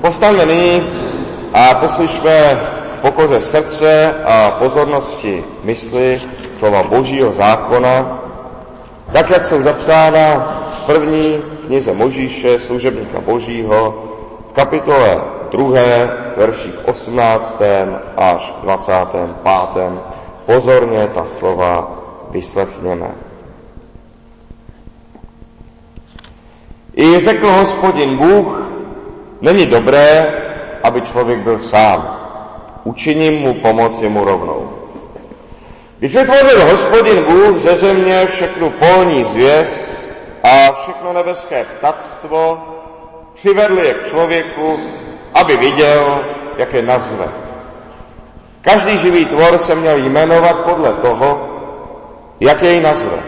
Povstaňme nyní a poslyšme v pokoře srdce a pozornosti mysli slova Božího zákona, tak jak jsou zapsána v první knize Mojžíše, služebníka Božího, v kapitole 2, verších 18. až 25. Pozorně ta slova vyslechněme. I řekl Hospodin Bůh, není dobré, aby člověk byl sám. Učiním mu pomoc jemu rovnou. Když vytvořil Hospodin Bůh ze země všechnu polní zvěst a všechno nebeské ptactvo, přivedl je k člověku, aby viděl, jak je nazve. Každý živý tvor se měl jmenovat podle toho, jak jej nazve.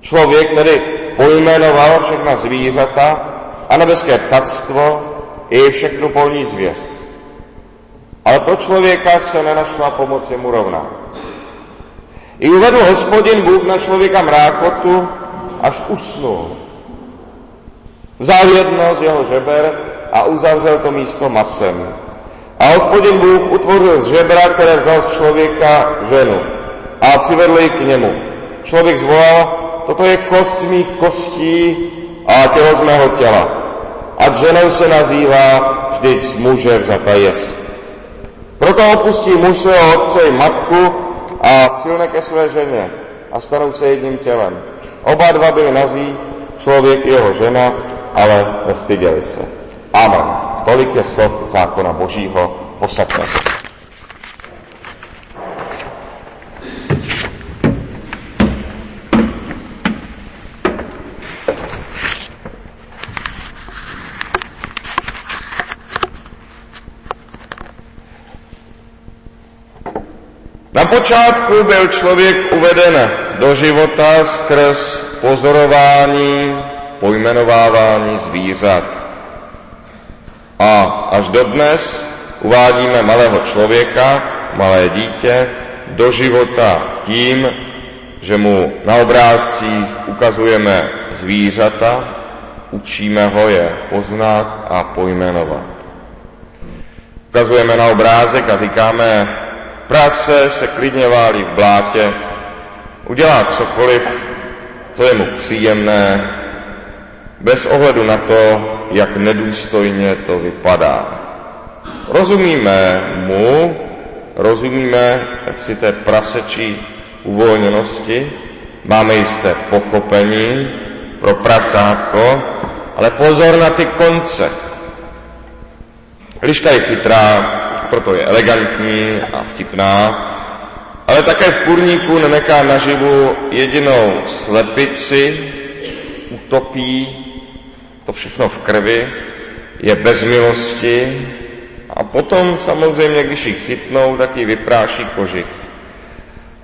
Člověk tedy pojmenoval všechna zvířata a nebeské ptactvo i všechnu polní zvěst. Ale pro člověka se nenašla pomoc jemu rovná. I uvedl Hospodin Bůh na člověka mrákotu, až usnul. Vzal jedno z jeho žeber a uzavřel to místo masem. A Hospodin Bůh utvořil z žebra, které vzal z člověka, ženu a přivedl ji k němu. Člověk zvolal, toto je kost z mých kostí a tělo z mého těla. A ženou se nazývá vždyť z muže vzata jest. Proto opustí muž svého otce i matku a přilne ke své ženě a stanou se jedním tělem. Oba dva byli nazí, člověk i jeho žena, ale nestyděli se. Amen. Tolik je slov zákona Božího. Posaďte. Na počátku byl člověk uveden do života skrz pozorování, pojmenovávání zvířat. A až dodnes uvádíme malého člověka, malé dítě, do života tím, že mu na obrázcích ukazujeme zvířata, učíme ho je poznat a pojmenovat. Ukazujeme na obrázek a říkáme, prase se klidně válí v blátě, udělá cokoliv, co je mu příjemné, bez ohledu na to, jak nedůstojně to vypadá. Rozumíme mu, rozumíme jaksi té prasečí uvolněnosti, máme jisté pochopení pro prasátko, ale pozor na ty konce. Liška je chytrá, proto je elegantní a vtipná, ale také v kurníku neneká naživu jedinou slepici, utopí, to všechno v krvi, je bez milosti a potom samozřejmě, když ji chytnou, tak ji vypráší kožich.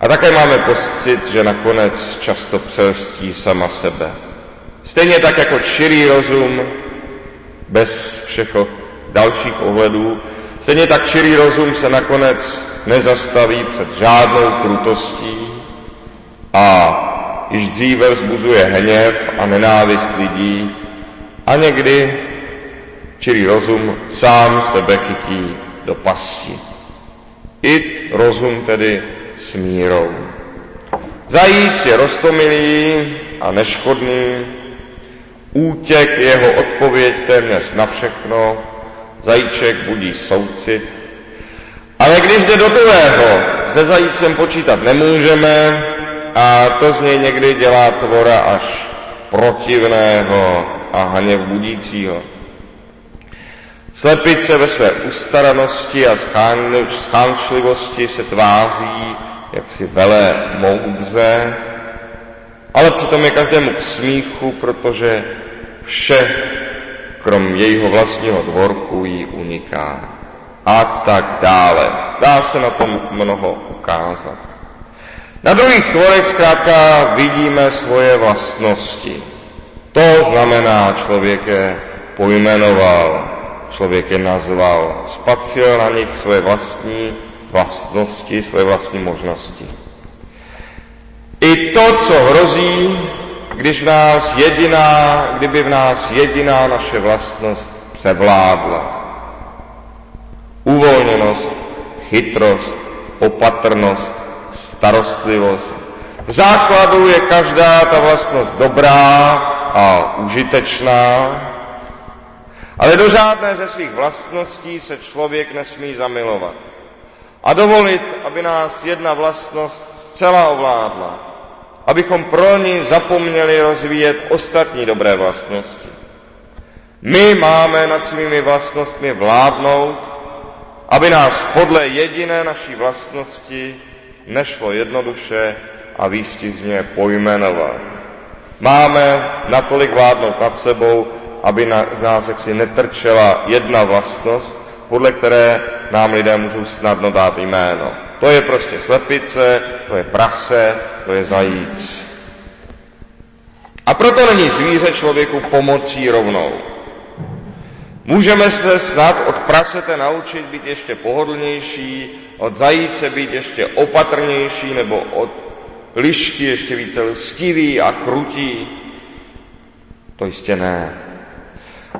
A také máme pocit, že nakonec často přelstí sama sebe. Stejně tak jako čirý rozum, bez všech dalších ohledů, stejně tak čirý rozum se nakonec nezastaví před žádnou krutostí a již dříve vzbuzuje hněv a nenávist lidí a někdy čirý rozum sám sebe chytí do pasti. I rozum tedy s mírou. Zajíc je roztomilý a neškodný, útěk jeho odpověď téměř na všechno, zajíček budí soucit. Ale když jde do druhého, se zajícem počítat nemůžeme a to z něj někdy dělá tvora až protivného a hněv budícího. Slepice ve své ustaranosti a schánčlivosti se tváří jaksi vele moudře, ale přitom je každému k smíchu, protože vše krom jejího vlastního dvorku jí uniká. A tak dále. Dá se na tom mnoho ukázat. Na druhých tvorech zkrátka vidíme svoje vlastnosti. To znamená, člověk je pojmenoval, člověk je nazval, spatřil na nich svoje vlastní vlastnosti, svoje vlastní možnosti. I to, co hrozí, kdyby v nás jediná naše vlastnost převládla. Uvolněnost, chytrost, opatrnost, starostlivost. V základu je každá ta vlastnost dobrá a užitečná, ale do žádné ze svých vlastností se člověk nesmí zamilovat a dovolit, aby nás jedna vlastnost zcela ovládla, abychom pro ní zapomněli rozvíjet ostatní dobré vlastnosti. My máme nad svými vlastnostmi vládnout, aby nás podle jediné naší vlastnosti nešlo jednoduše a výstižně pojmenovat. Máme natolik vládnout nad sebou, aby z nás jaksi netrčela jedna vlastnost, podle které nám lidé můžou snadno dát jméno. To je prostě slepice, to je prase, to je zajíc. A proto není zvíře člověku pomocí rovnou. Můžeme se snad od prasete naučit být ještě pohodlnější, od zajíce být ještě opatrnější, nebo od lišky ještě více lstivý a krutí. To jistě ne.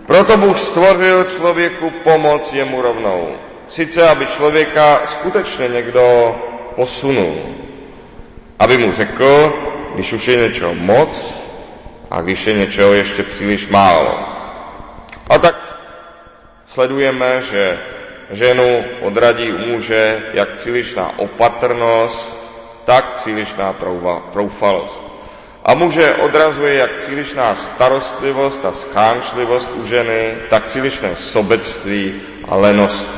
Proto Bůh stvořil člověku pomoc jemu rovnou. Sice, aby člověka skutečně někdo posunul. Aby mu řekl, když už je něčeho moc a když je něčeho ještě příliš málo. A tak sledujeme, že ženu odradí u muže jak přílišná opatrnost, tak přílišná troufalost. A muže odrazuje jak přílišná starostlivost a schánčlivost u ženy, tak přílišné sobectví a lenost.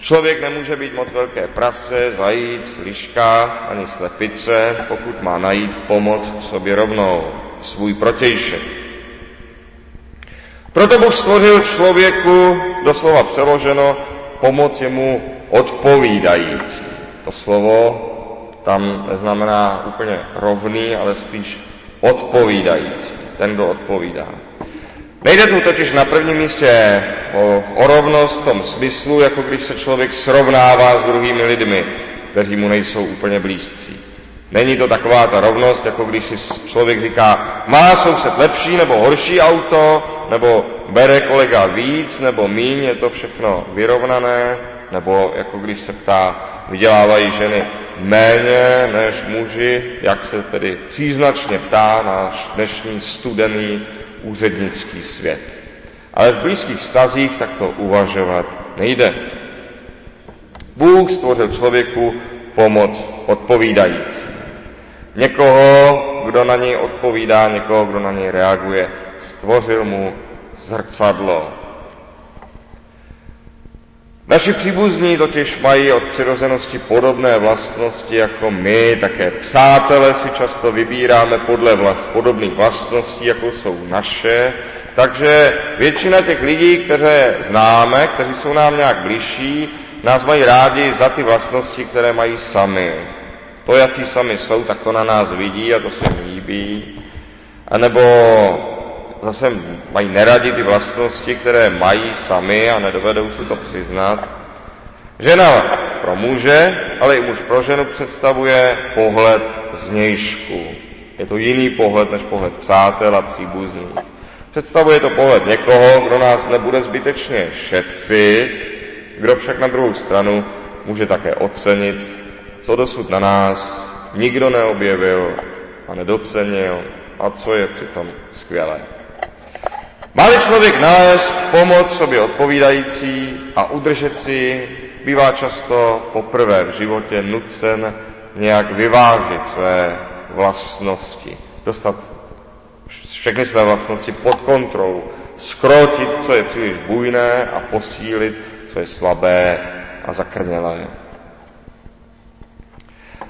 Člověk nemůže být moc velké prase, zajíc, liška ani slepice, pokud má najít pomoc sobě rovnou, svůj protějšek. Proto Bůh stvořil člověku, doslova přeloženo, pomoc jemu odpovídající. To slovo tam neznamená úplně rovný, ale spíš odpovídající. Ten, kdo odpovídá. Nejde tu totiž na prvním místě o rovnost v tom smyslu, jako když se člověk srovnává s druhými lidmi, kteří mu nejsou úplně blízcí. Není to taková ta rovnost, jako když si člověk říká, má soused lepší nebo horší auto, nebo bere kolega víc nebo míň, je to všechno vyrovnané, nebo jako když se ptá, vydělávají ženy méně než muži, jak se tedy příznačně ptá náš dnešní studený úřednický svět. Ale v blízkých vztazích takto uvažovat nejde. Bůh stvořil člověku pomoc odpovídající. Někoho, kdo na něj odpovídá, někoho, kdo na něj reaguje, stvořil mu zrcadlo. Naši příbuzní totiž mají od přirozenosti podobné vlastnosti jako my, také přátelé si často vybíráme podle podobných vlastností, jako jsou naše, takže většina těch lidí, které známe, kteří jsou nám nějak bližší, nás mají rádi za ty vlastnosti, které mají sami. To, jací sami jsou, tak to na nás vidí a to se jim líbí. A nebo zase mají neradi ty vlastnosti, které mají sami a nedovedou si to přiznat. Žena pro muže, ale i muž pro ženu představuje pohled zvnějšku. Je to jiný pohled než pohled přátel a příbuzný. Představuje to pohled někoho, kdo nás nebude zbytečně šetřit, kdo však na druhou stranu může také ocenit, co dosud na nás nikdo neobjevil a nedocenil a co je přitom skvělé. Má-li člověk nalézt pomoc sobě odpovídající a udržet si, bývá často poprvé v životě nucen nějak vyvážit své vlastnosti, dostat všechny své vlastnosti pod kontrolu, zkrotit, co je příliš bujné a posílit, to je slabé a zakrnělé.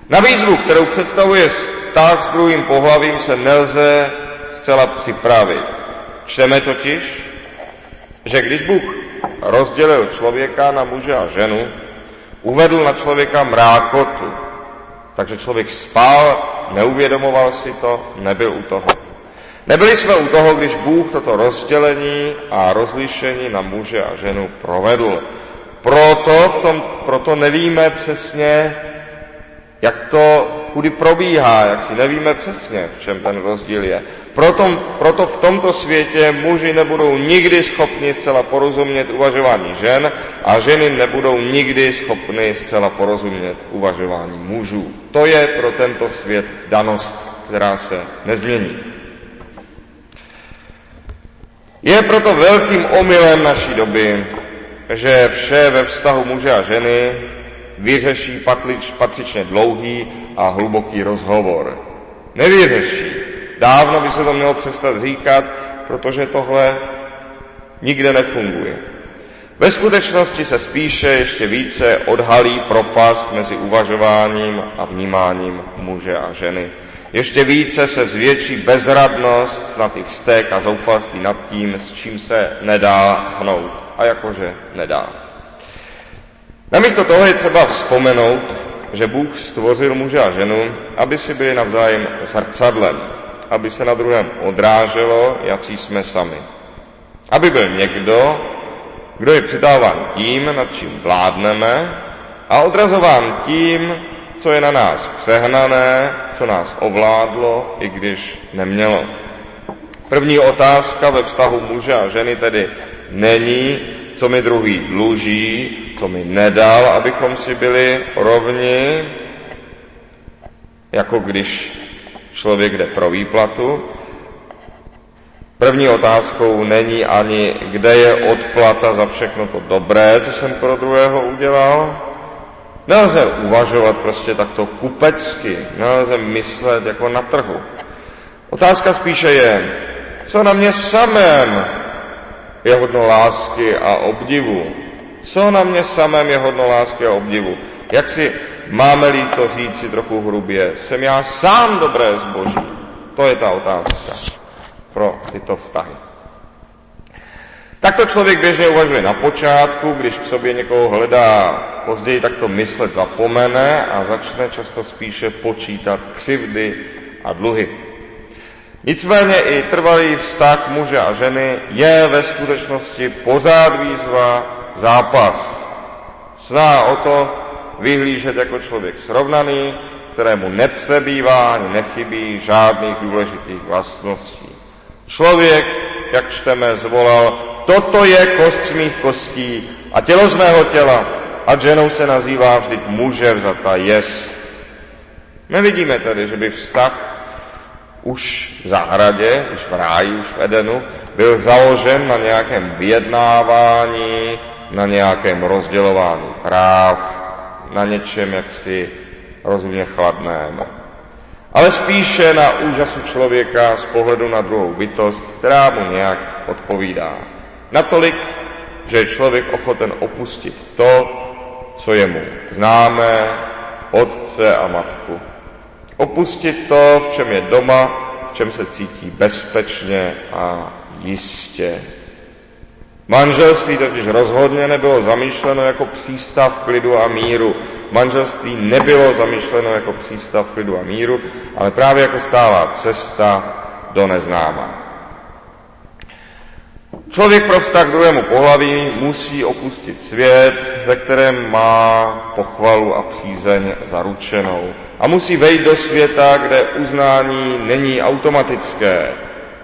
Na výzvu, kterou představuje vztah s druhým pohlavím, se nelze zcela připravit. Čteme totiž, že když Bůh rozdělil člověka na muže a ženu, uvedl na člověka mrákotu, takže člověk spal, neuvědomoval si to, nebyl u toho. Nebyli jsme u toho, když Bůh toto rozdělení a rozlišení na muže a ženu provedl. Proto nevíme přesně, jak to kudy probíhá, jak si nevíme přesně, v čem ten rozdíl je. Proto v tomto světě muži nebudou nikdy schopni zcela porozumět uvažování žen a ženy nebudou nikdy schopny zcela porozumět uvažování mužů. To je pro tento svět danost, která se nezmění. Je proto velkým omylem naší doby, že vše ve vztahu muže a ženy vyřeší patřičně dlouhý a hluboký rozhovor. Nevyřeší. Dávno by se to mělo přestat říkat, protože tohle nikde nefunguje. Ve skutečnosti se spíše ještě více odhalí propast mezi uvažováním a vnímáním muže a ženy. Ještě více se zvětší bezradnost, snad i vztek a zoufalství nad tím, s čím se nedá hnout. A jakože nedá. Namísto toho je třeba vzpomenout, že Bůh stvořil muže a ženu, aby si byli navzájem zrcadlem, aby se na druhém odráželo, jací jsme sami. Aby byl někdo, kdo je přitáván tím, nad čím vládneme, a odrazován tím, co je na nás přehnané, co nás ovládlo, i když nemělo. První otázka ve vztahu muže a ženy tedy není, co mi druhý dluží, co mi nedal, abychom si byli rovni, jako když člověk jde pro výplatu. První otázkou není ani, kde je odplata za všechno to dobré, co jsem pro druhého udělal. Nelze uvažovat prostě takto kupecky, nelze myslet jako na trhu. Otázka spíše je, co na mě samém je hodno lásky a obdivu. Co na mě samém je hodno lásky a obdivu. Jak si máme-li to říct si trochu hrubě, jsem já sám dobré zboží? To je ta otázka pro tyto vztahy. Takto člověk běžně uvažuje na počátku, když k sobě někoho hledá, později takto myslet zapomene a začne často spíše počítat křivdy a dluhy. Nicméně i trvalý vztah muže a ženy je ve skutečnosti pořád výzva, zápas. Sná o to vyhlížet jako člověk srovnaný, kterému nepřebývá ani nechybí žádných důležitých vlastností. Člověk, jak čteme, zvolal: toto je kost mých kostí a tělo z mého těla, a ženou se nazývá vždyť muže vzata jest. Nevidíme tady, že by vztah už v zahradě, už v ráji, už v Edenu byl založen na nějakém vyjednávání, na nějakém rozdělování práv, na něčem jaksi rozumně chladném. Ale spíše na úžasu člověka z pohledu na druhou bytost, která mu nějak odpovídá. Natolik, že je člověk ochoten opustit to, co je mu známé, otce a matku. Opustit to, v čem je doma, v čem se cítí bezpečně a jistě. Manželství totiž rozhodně nebylo zamýšleno jako přístav klidu a míru. Manželství nebylo zamýšleno jako přístav klidu a míru, ale právě jako stálá cesta do neznáma. Člověk pro vztah k druhému pohlaví musí opustit svět, ve kterém má pochvalu a přízeň zaručenou. A musí vejít do světa, kde uznání není automatické,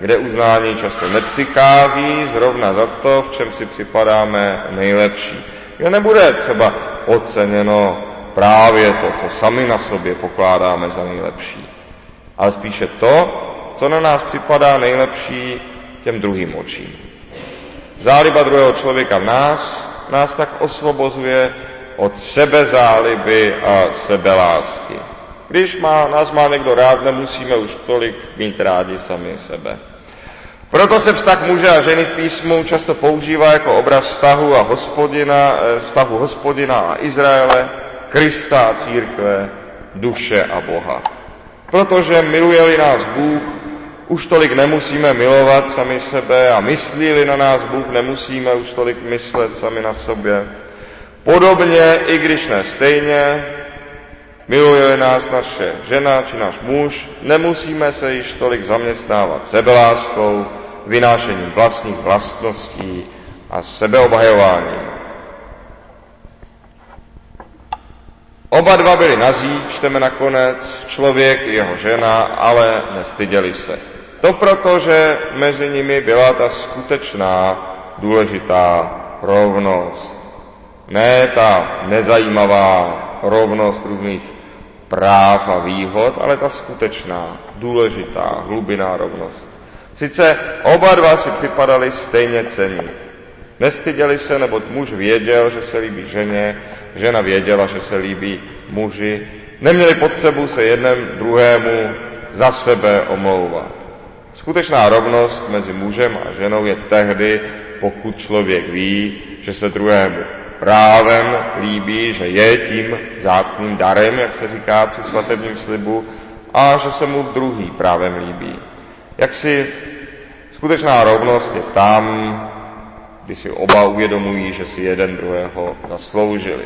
kde uznání často nepřichází zrovna za to, v čem si připadáme nejlepší. Kde nebude třeba oceněno právě to, co sami na sobě pokládáme za nejlepší, ale spíše to, co na nás připadá nejlepší těm druhým očím. Záliba druhého člověka v nás tak osvobozuje od sebezáliby a sebelásky. Když nás má někdo rád, nemusíme už tolik mít rádi sami sebe. Proto se vztah muže a ženy v písmu často používá jako obraz vztahu hospodina a Izraele, Krista a církve, duše a Boha. Protože miluje-li nás Bůh, už tolik nemusíme milovat sami sebe a myslí-li na nás Bůh, nemusíme už tolik myslet sami na sobě. Podobně, i když ne stejně, miluje nás naše žena či náš muž, nemusíme se již tolik zaměstnávat sebeláskou, vynášením vlastních vlastností a sebeobhajováním. Oba dva byli nazí, čteme nakonec, člověk i jeho žena, ale nestyděli se. To proto, že mezi nimi byla ta skutečná důležitá rovnost. Ne ta nezajímavá rovnost různých práv a výhod, ale ta skutečná, důležitá, hlubinná rovnost. Sice oba dva si připadali stejně cenní. Nestyděli se, neboť muž věděl, že se líbí ženě, žena věděla, že se líbí muži. Neměli potřebu se jednem druhému za sebe omlouvat. Skutečná rovnost mezi mužem a ženou je tehdy, pokud člověk ví, že se druhému právem líbí, že je tím vzácným darem, jak se říká při svatebním slibu, a že se mu druhý právem líbí. Jak si skutečná rovnost je tam, kdy si oba uvědomují, že si jeden druhého zasloužili.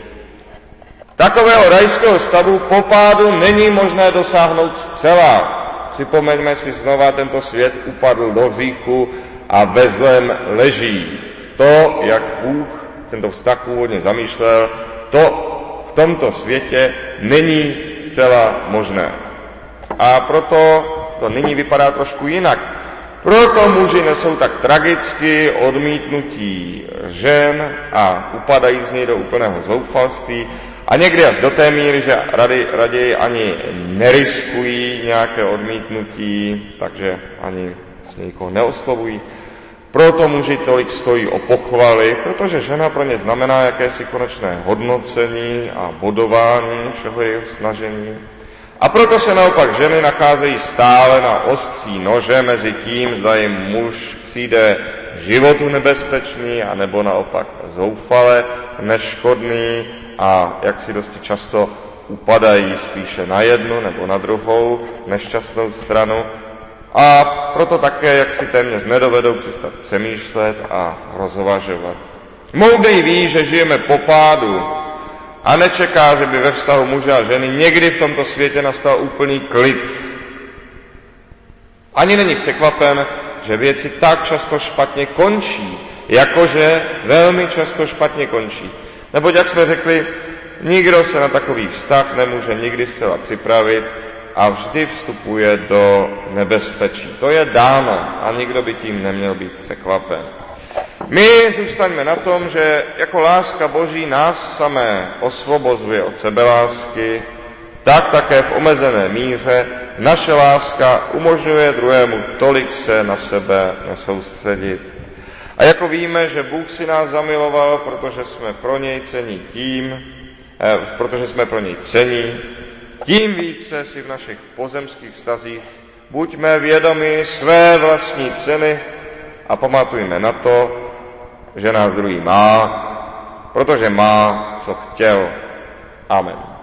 Takového rajského stavu po pádu není možné dosáhnout zcela. Připomeňme si znova, tento svět upadl do hříchu a ve zlem leží. To, jak Bůh tento vztah původně zamýšlel, to v tomto světě není zcela možné. A proto to nyní vypadá trošku jinak. Proto muži nesou tak tragicky odmítnutí žen a upadají z něj do úplného zoufalství a někdy až do té míry, že raději ani neriskují nějaké odmítnutí, takže ani s někoho neoslovují. Proto muži tolik stojí o pochvaly, protože žena pro ně znamená jakési konečné hodnocení a bodování všeho jejich snažení. A proto se naopak ženy nacházejí stále na ostří nože mezi tím, zda jim muž přijde životu nebezpečný, anebo naopak zoufale neškodný a jak si dosti často upadají spíše na jednu nebo na druhou nešťastnou stranu. A proto také, jak si téměř nedovedou přestat přemýšlet a rozvažovat. Moudrý ví, že žijeme po pádu a nečeká, že by ve vztahu muže a ženy někdy v tomto světě nastal úplný klid. Ani není překvapen, že věci tak často špatně končí, jakože velmi často špatně končí. Neboť, jak jsme řekli, nikdo se na takový vztah nemůže nikdy zcela připravit a vždy vstupuje do nebezpečí. To je dáno a nikdo by tím neměl být překvapen. My zůstaňme na tom, že jako láska Boží nás samé osvobozuje od sebelásky, tak také v omezené míře naše láska umožňuje druhému tolik se na sebe nesoustředit. A jako víme, že Bůh si nás zamiloval, protože jsme pro něj cení, tím více si v našich pozemských vztazích buďme vědomi své vlastní ceny a pamatujme na to, že nás druhý má, protože má, co chtěl. Amen.